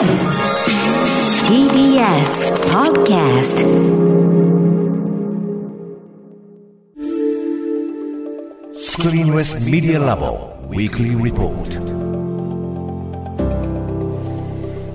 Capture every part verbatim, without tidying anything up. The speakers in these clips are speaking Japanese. ティービーエス Podcast。 Screen West Media Labo Weekly Report。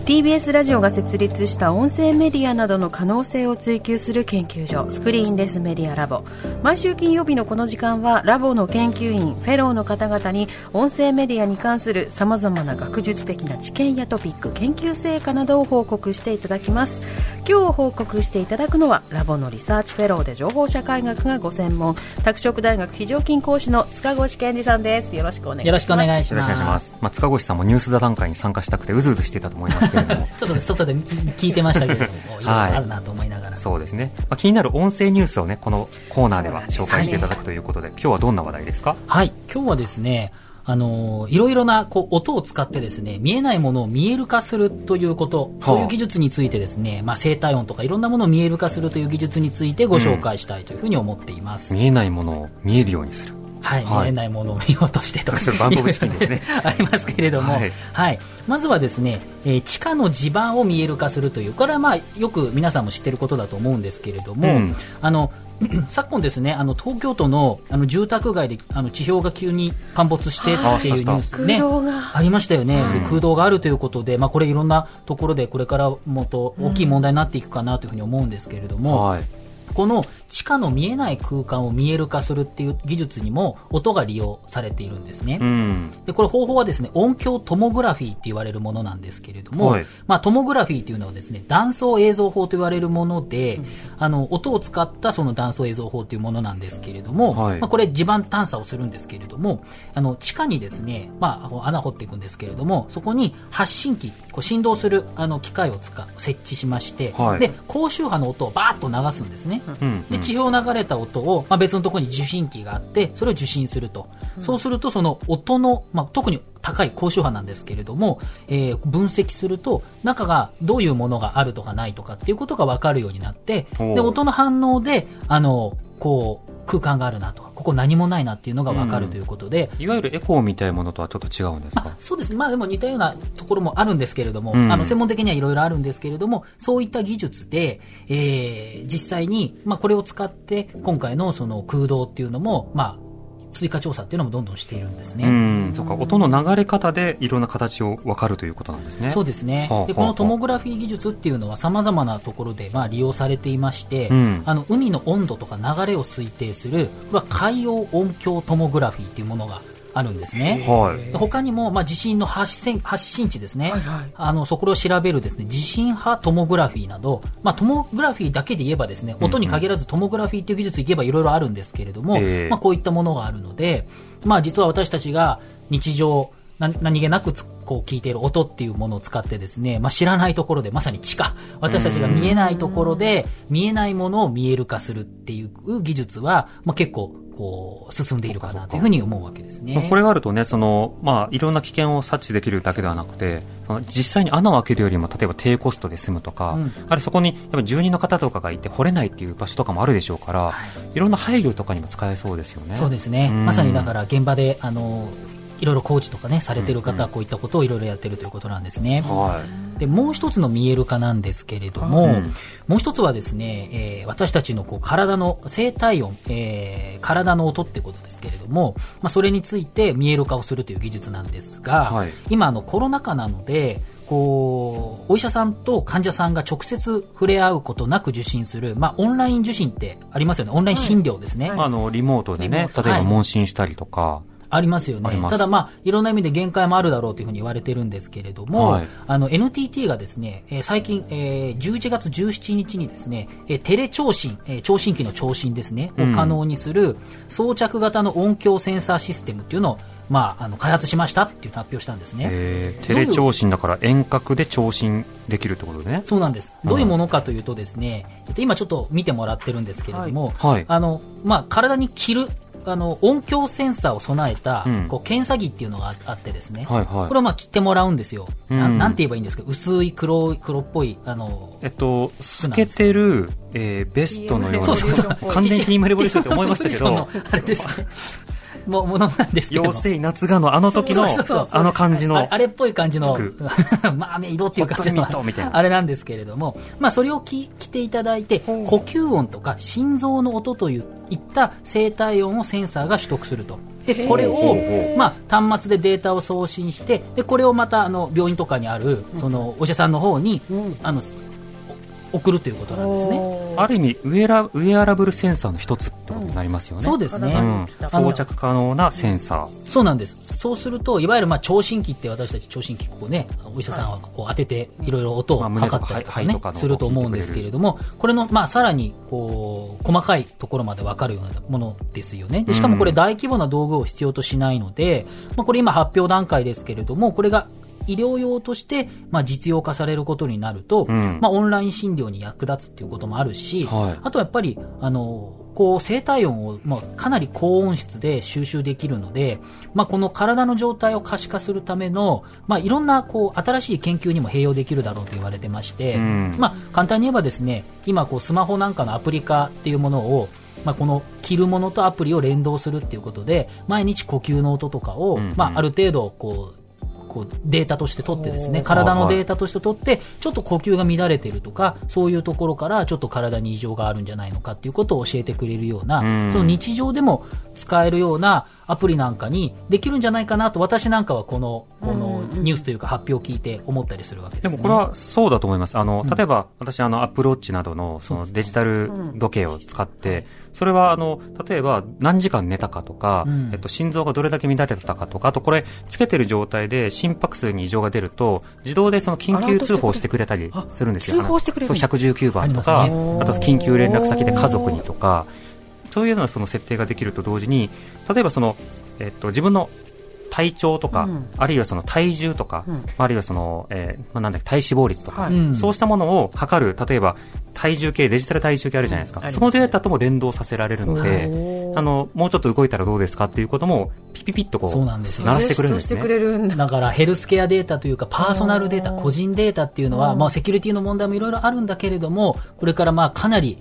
ティービーエス ラジオが設立した音声メディアなどの可能性を追求する研究所、スクリーンレスメディアラボ。毎週金曜日のこの時間は、ラボの研究員、フェローの方々に音声メディアに関するさまざまな学術的な知見やトピック、研究成果などを報告していただきます。今日報告していただくのは、ラボのリサーチフェローで情報社会学がご専門、拓殖大学非常勤講師の塚越健二さんです。よろしくお願いします。よろしくお願いします。まあ、塚越さんもニュース座談会に参加したくてうずうずしていたと思いますけれどもちょっと外で聞いてましたけれども、いろいろあるなと思いながら、はい、そうですね。まあ、気になる音声ニュースをね、このコーナーでは紹介していただくということで、今日はどんな話題ですか？はい、今日はですね、あのいろいろなこう音を使ってですね、見えないものを見える化するということ、そういう技術についてですね、まあ、生体音とかいろんなものを見える化するという技術についてご紹介したいというふうに思っています、うん、見えないものを見えるようにする、はいはい、見えないものを見ようとしてとか、バンコブチキンですねありますけれども、はいはい、まずはですね、えー、地下の地盤を見える化するという、これはまあよく皆さんも知っていることだと思うんですけれども、うん、あの昨今ですね、あの東京都 の, あの住宅街であの地表が急に陥没してっていうニュース、ね、あ, ありましたよね、うん、空洞があるということで、まあ、これいろんなところでこれからもっと大きい問題になっていくかなというふうに思うんですけれども、うんはい、この地下の見えない空間を見える化するっていう技術にも音が利用されているんですね、うん、でこれ方法はですね、音響トモグラフィーって言われるものなんですけれども、はい、まあ、トモグラフィーというのはですね、断層映像法と言われるもので、うん、あの音を使ったその断層映像法というものなんですけれども、はい、まあ、これ地盤探査をするんですけれども、あの地下にですね、まあ、穴を掘っていくんですけれども、そこに発信機、こう振動するあの機械を使設置しまして、はい、で高周波の音をバーッと流すんですね。で地表を流れた音を、まあ、別のところに受信機があって、それを受信すると、そうするとその音の、まあ、特に高い高周波なんですけれども、えー、分析すると中がどういうものがあるとかないとかっていうことが分かるようになって、で音の反応であのこう空間があるなとか、ここ何もないなっていうのが分かるということで、うん、いわゆるエコーみたいなものとはちょっと違うんですか？まあ、そうですね、まあ、でも似たようなところもあるんですけれども、うん、あの専門的にはいろいろあるんですけれども、そういった技術で、えー、実際に、まあ、これを使って今回 の, その空洞っていうのも、まあ、追加調査っていうのもどんどんしているんですね。うん、そうか、音の流れ方でいろんな形を分かるということなんですね。そうですね。でこのトモグラフィー技術っていうのはさまざまなところでまあ利用されていまして、うん、あの海の温度とか流れを推定する、これは海洋音響トモグラフィーっていうものがあるんですね。他にも、まあ、地震の発信、発信地ですね、はいはい、あのそこを調べるですね、地震波トモグラフィーなど、まあ、トモグラフィーだけで言えばですね、音に限らずトモグラフィーという技術いけばいろいろあるんですけれども、うんうん、まあ、こういったものがあるので、まあ、実は私たちが日常な何気なくこう聞いている音っていうものを使ってですね、まあ、知らないところで、まさに地下、私たちが見えないところで見えないものを見える化するっていう技術は、まあ、結構こう進んでいるかなというふうに思うわけですね。これがあるとね、その、まあ、いろんな危険を察知できるだけではなくて、実際に穴を開けるよりも例えば低コストで済むとか、うん、あるそこにやっぱ住人の方とかがいて掘れないっていう場所とかもあるでしょうから、はい、いろんな配慮とかにも使えそうですよね。そうですね、まさにだから現場であのいろいろ工事とかねされている方はこういったことをいろいろやっているということなんですね、はい、でもう一つの見える化なんですけれども、うん、もう一つはですね、えー、私たちのこう体の生体音、えー、体の音ってことですけれども、まあ、それについて見える化をするという技術なんですが、はい、今あのコロナ禍なのでこうお医者さんと患者さんが直接触れ合うことなく受診する、まあ、オンライン受診ってありますよね。オンライン診療ですね、はいはい、あのリモートでね、例えば問診したりとか、はいありますよね。ただ、まあ、いろんな意味で限界もあるだろうというふうに言われてるんですけれども、はい、あの エヌティーティー がですね、えー、最近、えー、じゅういちがつじゅうしちにちにですね、えー、テレ聴診、えー、聴診器の聴診ですね、を可能にする装着型の音響センサーシステムっていうのを、まあ、あの開発しましたっていう発表したんですね。テレ聴診だから遠隔で聴診できるってことね。そうなんです、うん、どういうものかというとですね、今ちょっと見てもらってるんですけれども、はいはい、あのまあ、体に着るあの音響センサーを備えた、うん、こう検査着っていうのがあってですね、はいはい、これをまあ着てもらうんですよ、うん、な, なんて言えばいいんですか、薄い 黒, 黒っぽいあの、えっと、透けてる、えー、ベストのような、そうそうそう、完全に ティーエム レボリューションって思いましたけどあれですねものなんですけど、妖精夏がのあの時のあの感じの、あれっぽい感じのまあ色っていう感じのあれなんですけれども、まあそれを着ていただいて、呼吸音とか心臓の音といった生体音をセンサーが取得すると。でこれを、まあ、端末でデータを送信して、でこれをまたあの病院とかにあるそのお医者さんの方に、うん、あの送るということなんですね。ある意味ウェアラ、ウェアラブルセンサーの一つってことになりますよね、うん、そうですね、うん、装着可能なセンサー、そうなんです。そうするといわゆるまあ聴診器って、私たち聴診器ここね、お医者さんはこう当てていろいろ音を測ったりとかね、すると思うんですけれども、これのまあさらにこう細かいところまで分かるようなものですよね。でしかもこれ大規模な道具を必要としないので、まあ、これ今発表段階ですけれども、これが医療用として、まあ、実用化されることになると、うん、まあ、オンライン診療に役立つということもあるし、はい、あとやっぱりあのこう生体音を、まあ、かなり高音質で収集できるので、まあ、この体の状態を可視化するための、まあ、いろんなこう新しい研究にも併用できるだろうと言われてまして、うん、まあ、簡単に言えばですね、今こうスマホなんかのアプリ化っていうものを、まあ、この着るものとアプリを連動するっていうことで、毎日呼吸の音とかを、うんうん、まあ、ある程度こうデータとして取ってですね、体のデータとして取って、ちょっと呼吸が乱れてるとか、そういうところからちょっと体に異常があるんじゃないのかっていうことを教えてくれるような、その日常でも使えるようなアプリなんかにできるんじゃないかなと、私なんかはこの、このニュースというか発表を聞いて思ったりするわけですね。でもこれはそうだと思います。あの例えば私あのアップルウォッチなど の, そのデジタル時計を使って、それはあの例えば何時間寝たかとか、えっと、心臓がどれだけ乱れてたかとか、あとこれつけてる状態で心拍数に異常が出ると自動でその緊急通報してくれたりするんですよ。通報してくれる、いちいちきゅうばんとか あ,、ね、あと緊急連絡先で家族にとか、そういうようなその設定ができると同時に、例えばその、えっと、自分の体調とか、うん、あるいはその体重とか、うん、あるいはその、えーまあ、なんだっけ、体脂肪率とか、はい、そうしたものを測る、例えば体重計、デジタル体重計あるじゃないですか、うん、そのデータとも連動させられるので、あのもうちょっと動いたらどうですかっていうこともピピピッとこう鳴らしてくれるんですね。だからヘルスケアデータというか、パーソナルデータ、個人データっていうのは、まあ、セキュリティの問題もいろいろあるんだけれども、これからまあかなり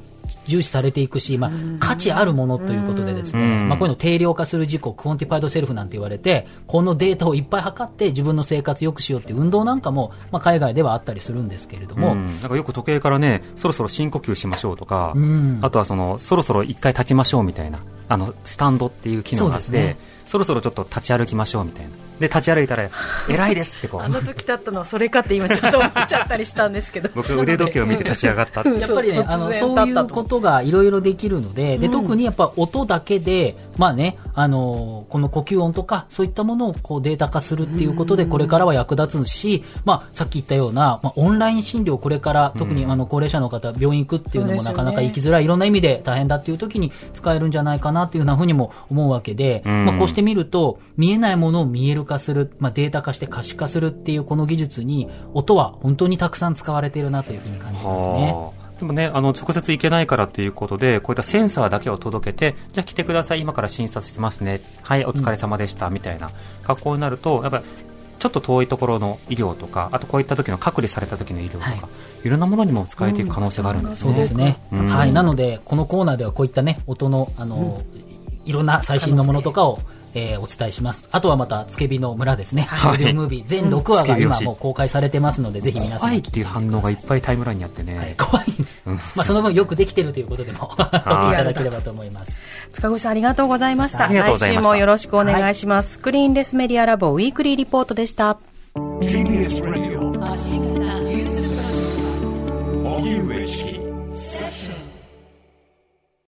重視されていくし、まあ、価値あるものということでですね、まあ、こういうの定量化する事故、クオンティファイドセルフなんて言われて、このデータをいっぱい測って自分の生活を良くしようって運動なんかも、まあ、海外ではあったりするんですけれども、うん、なんかよく時計からね、そろそろ深呼吸しましょうとか、うん、あとはそのそろそろ一回立ちましょうみたいな、あのスタンドっていう機能があって、 そうですね、そろそろちょっと立ち歩きましょうみたいな、で立ち歩いたら偉いですってこうあの時だったのはそれかって今ちょっと思っちゃったりしたんですけど僕腕時計を見て立ち上がったってやっぱりね、あのそういうことがいろいろできるの で, で特にやっぱ音だけで、まあね、あのこの呼吸音とかそういったものをこうデータ化するっていうことで、これからは役立つし、まあ、さっき言ったような、まあ、オンライン診療、これから特にあの高齢者の方、病院行くっていうのもなかなか行きづらい、いろんな意味で大変だっていう時に使えるんじゃないかなっていうふうにも思うわけで、まあ、こうしてみると見えないものを見える化する、まあ、データ化して可視化するっていうこの技術に、音は本当にたくさん使われているなというふうに感じますね。でもね、あの直接行けないからということで、こういったセンサーだけを届けて、じゃあ来てください、今から診察してますね、はいお疲れ様でした、うん、みたいな格好になると、やっぱりちょっと遠いところの医療とか、あとこういった時の隔離された時の医療とか、はい、いろんなものにも使えていく可能性があるんですね、うん、そうですね、うん、はい、なのでこのコーナーではこういったね、音の、あの、うん、いろんな最新のものとかをえー、お伝えします。あとはまたつけびの村ですね、はい、ビデオムービー全ろくわが今もう公開されてますので、ぜひ皆さん怖いっていう反応がいっぱいタイムラインにあってね、はい、怖い、うん、まあ、その分よくできてるということでも取っていただければと思います。塚越さんありがとうございました。来週もよろしくお願いします、はい、スクリーンレスメディアラボウィークリーリポートでした。 ティービーエス Radio おぎうえしき